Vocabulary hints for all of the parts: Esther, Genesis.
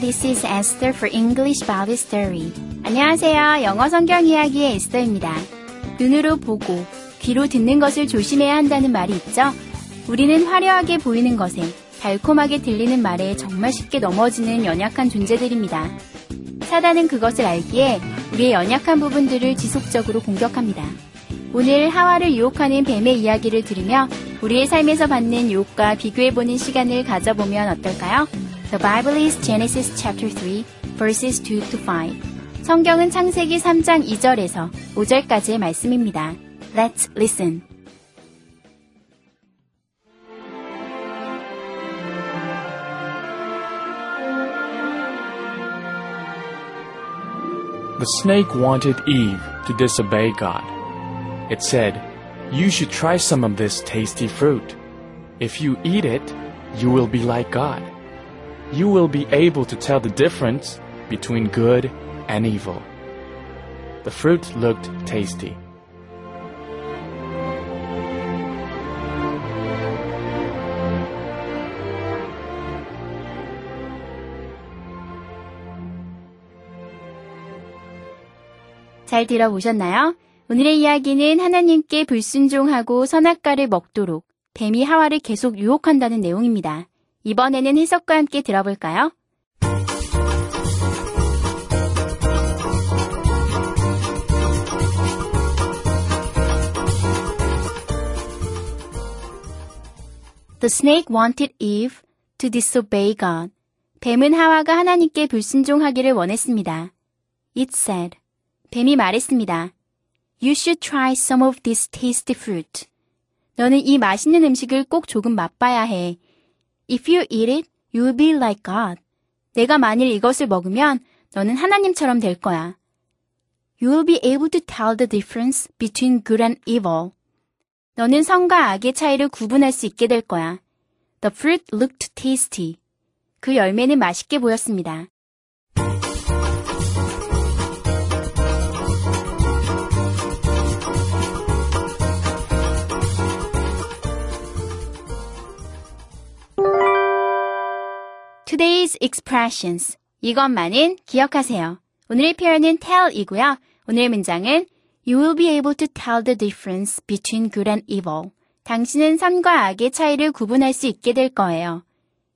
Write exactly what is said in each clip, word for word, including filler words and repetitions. This is Esther for English Bible Story. 안녕하세요. 영어 성경 이야기의 에스더입니다. 눈으로 보고 귀로 듣는 것을 조심해야 한다는 말이 있죠. 우리는 화려하게 보이는 것에, 달콤하게 들리는 말에 정말 쉽게 넘어지는 연약한 존재들입니다. 사단은 그것을 알기에 우리의 연약한 부분들을 지속적으로 공격합니다. 오늘 하와를 유혹하는 뱀의 이야기를 들으며 우리의 삶에서 받는 유혹과 비교해보는 시간을 가져보면 어떨까요? The Bible is Genesis chapter three, verses two to five. 성경은 창세기 삼 장 이 절에서 오 절까지의 말씀입니다. Let's listen. The snake wanted Eve to disobey God. It said, "You should try some of this tasty fruit. If you eat it, you will be like God. You will be able to tell the difference between good and evil." The fruit looked tasty. 잘 들어보셨나요? 오늘의 이야기는 하나님께 불순종하고 선악과를 먹도록 뱀이 하와를 계속 유혹한다는 내용입니다. 이번에는 해석과 함께 들어볼까요? The snake wanted Eve to disobey God. 뱀은 하와가 하나님께 불순종하기를 원했습니다. It said. 뱀이 말했습니다. You should try some of this tasty fruit. 너는 이 맛있는 음식을 꼭 조금 맛봐야 해. If you eat it, you'll be like God. 내가 만일 이것을 먹으면 너는 하나님처럼 될 거야. You'll be able to tell the difference between good and evil. 너는 선과 악의 차이를 구분할 수 있게 될 거야. The fruit looked tasty. 그 열매는 맛있게 보였습니다. Today's expressions. 이것만은 기억하세요. 오늘의 표현은 tell이고요. 오늘 문장은 You will be able to tell the difference between good and evil. 당신은 선과 악의 차이를 구분할 수 있게 될 거예요.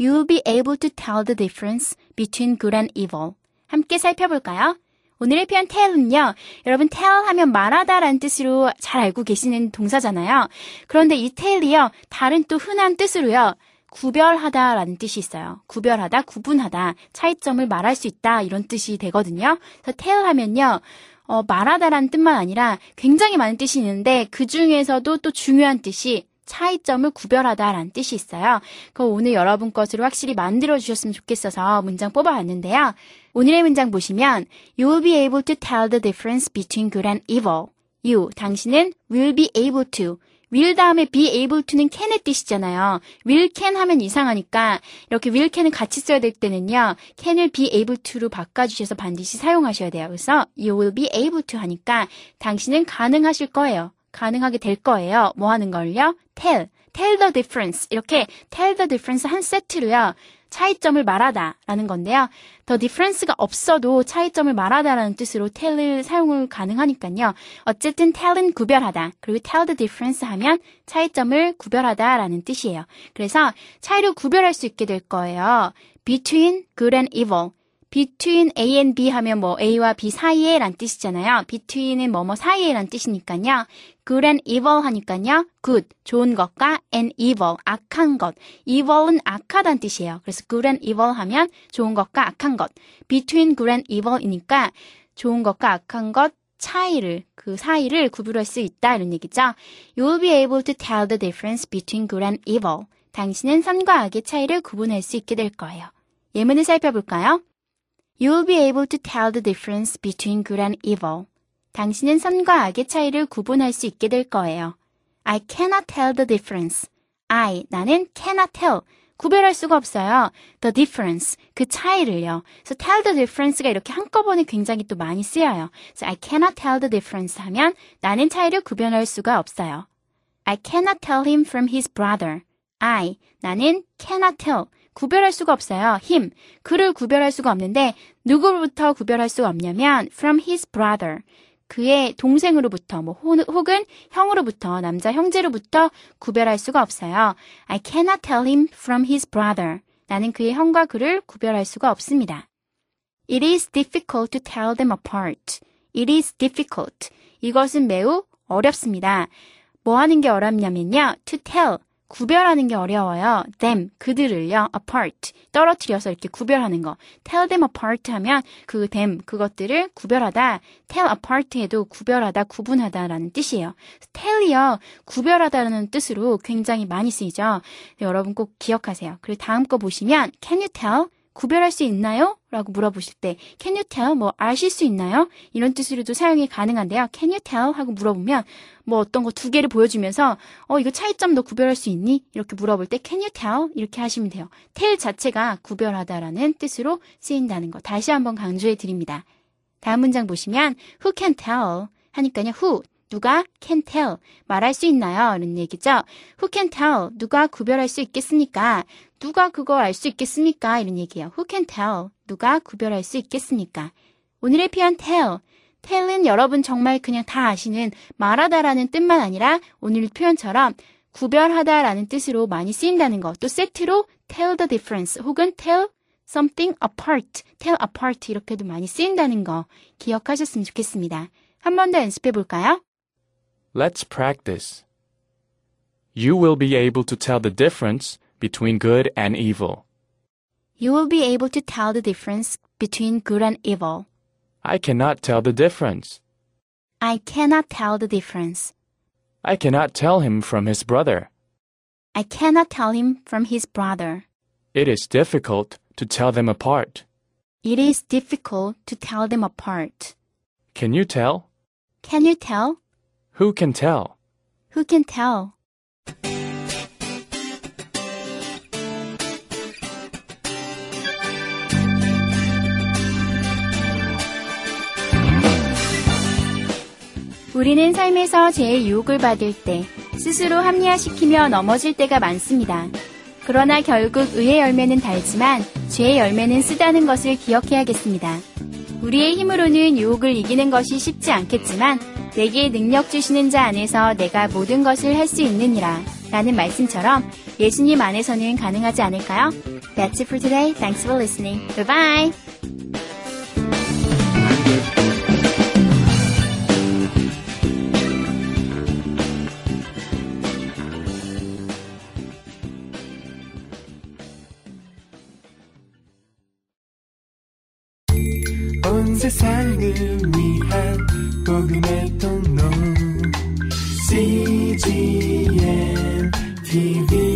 You will be able to tell the difference between good and evil. 함께 살펴볼까요? 오늘의 표현 tell은요. 여러분 tell 하면 말하다 라는 뜻으로 잘 알고 계시는 동사잖아요. 그런데 이 tell이요. 다른 또 흔한 뜻으로요. 구별하다 라는 뜻이 있어요. 구별하다, 구분하다, 차이점을 말할 수 있다 이런 뜻이 되거든요. 그래서 tell 하면요. 어, 말하다 라는 뜻만 아니라 굉장히 많은 뜻이 있는데 그 중에서도 또 중요한 뜻이 차이점을 구별하다 라는 뜻이 있어요. 그거 오늘 여러분 것으로 확실히 만들어주셨으면 좋겠어서 문장 뽑아왔는데요. 오늘의 문장 보시면 You will be able to tell the difference between good and evil. You, 당신은 will be able to. will 다음에 be able to는 can의 뜻이잖아요. will can 하면 이상하니까 이렇게 will can을 같이 써야 될 때는요. can을 be able to로 바꿔주셔서 반드시 사용하셔야 돼요. 그래서 you will be able to 하니까 당신은 가능하실 거예요. 가능하게 될 거예요. 뭐 하는 걸요? tell, tell the difference. 이렇게 tell the difference 한 세트로요. 차이점을 말하다 라는 건데요. 더 difference가 없어도 차이점을 말하다 라는 뜻으로 tell을 사용을 가능하니까요. 어쨌든 tell은 구별하다. 그리고 tell the difference 하면 차이점을 구별하다 라는 뜻이에요. 그래서 차이를 구별할 수 있게 될 거예요. between good and evil. between A and B 하면 뭐 A와 B 사이에 란 뜻이잖아요. between은 뭐뭐 사이에 란 뜻이니까요. good and evil 하니까요. good, 좋은 것과 and evil, 악한 것. evil은 악하다는 뜻이에요. 그래서 good and evil 하면 좋은 것과 악한 것. between good and evil이니까 좋은 것과 악한 것 차이를, 그 사이를 구별할 수 있다 이런 얘기죠. You'll be able to tell the difference between good and evil. 당신은 선과 악의 차이를 구분할 수 있게 될 거예요. 예문을 살펴볼까요? You'll be able to tell the difference between good and evil. 당신은 선과 악의 차이를 구분할 수 있게 될 거예요. I cannot tell the difference. I, 나는 cannot tell. 구별할 수가 없어요. The difference, 그 차이를요. 그래서 tell the difference가 이렇게 한꺼번에 굉장히 또 많이 쓰여요. So I cannot tell the difference 하면 나는 차이를 구별할 수가 없어요. I cannot tell him from his brother. I, 나는 cannot tell. 구별할 수가 없어요. him, 그를 구별할 수가 없는데 누구로부터 구별할 수가 없냐면 from his brother. 그의 동생으로부터 뭐 혹은 형으로부터, 남자 형제로부터 구별할 수가 없어요. I cannot tell him from his brother. 나는 그의 형과 그를 구별할 수가 없습니다. It is difficult to tell them apart. It is difficult. 이것은 매우 어렵습니다. 뭐 하는 게 어렵냐면요. To tell. 구별하는 게 어려워요. them, 그들을요. apart, 떨어뜨려서 이렇게 구별하는 거. tell them apart 하면 그 them, 그것들을 구별하다. tell apart 해도 구별하다, 구분하다라는 뜻이에요. tell이요. 구별하다라는 뜻으로 굉장히 많이 쓰이죠. 네, 여러분 꼭 기억하세요. 그리고 다음 거 보시면 can you tell? 구별할 수 있나요? 라고 물어보실 때 can you tell? 뭐 아실 수 있나요? 이런 뜻으로도 사용이 가능한데요. can you tell? 하고 물어보면 뭐 어떤 거 두 개를 보여주면서 어 이거 차이점 너 구별할 수 있니? 이렇게 물어볼 때 can you tell? 이렇게 하시면 돼요. tell 자체가 구별하다라는 뜻으로 쓰인다는 거 다시 한번 강조해 드립니다. 다음 문장 보시면 who can tell? 하니까요. who 누가 can tell? 말할 수 있나요? 이런 얘기죠. Who can tell? 누가 구별할 수 있겠습니까? 누가 그거 알 수 있겠습니까? 이런 얘기예요. Who can tell? 누가 구별할 수 있겠습니까? 오늘의 표현 tell. tell은 여러분 정말 그냥 다 아시는 말하다라는 뜻만 아니라 오늘 표현처럼 구별하다라는 뜻으로 많이 쓰인다는 것. 또 세트로 tell the difference 혹은 tell something apart, tell apart 이렇게도 많이 쓰인다는 거 기억하셨으면 좋겠습니다. 한 번 더 연습해 볼까요? Let's practice. You will be able to tell the difference between good and evil. You will be able to tell the difference between good and evil. I cannot tell the difference. I cannot tell the difference. I cannot tell him from his brother. I cannot tell him from his brother. It is difficult to tell them apart. It is difficult to tell them apart. Can you tell? Can you tell? Who can tell? Who can tell? 우리는 삶에서 제일 유혹을 받을 때 스스로 합리화시키며 넘어질 때가 많습니다. 그러나 결국 의의 열매는 달지만 죄의 열매는 쓰다는 것을 기억해야겠습니다. 우리의 힘으로는 유혹을 이기는 것이 쉽지 않겠지만 내게 능력 주시는 자 안에서 내가 모든 것을 할 수 있느니라 라는 말씀처럼 예수님 안에서는 가능하지 않을까요? That's it for today. Thanks for listening. Bye bye! 온 세상을 위한 복음의 통로 씨지엔 티비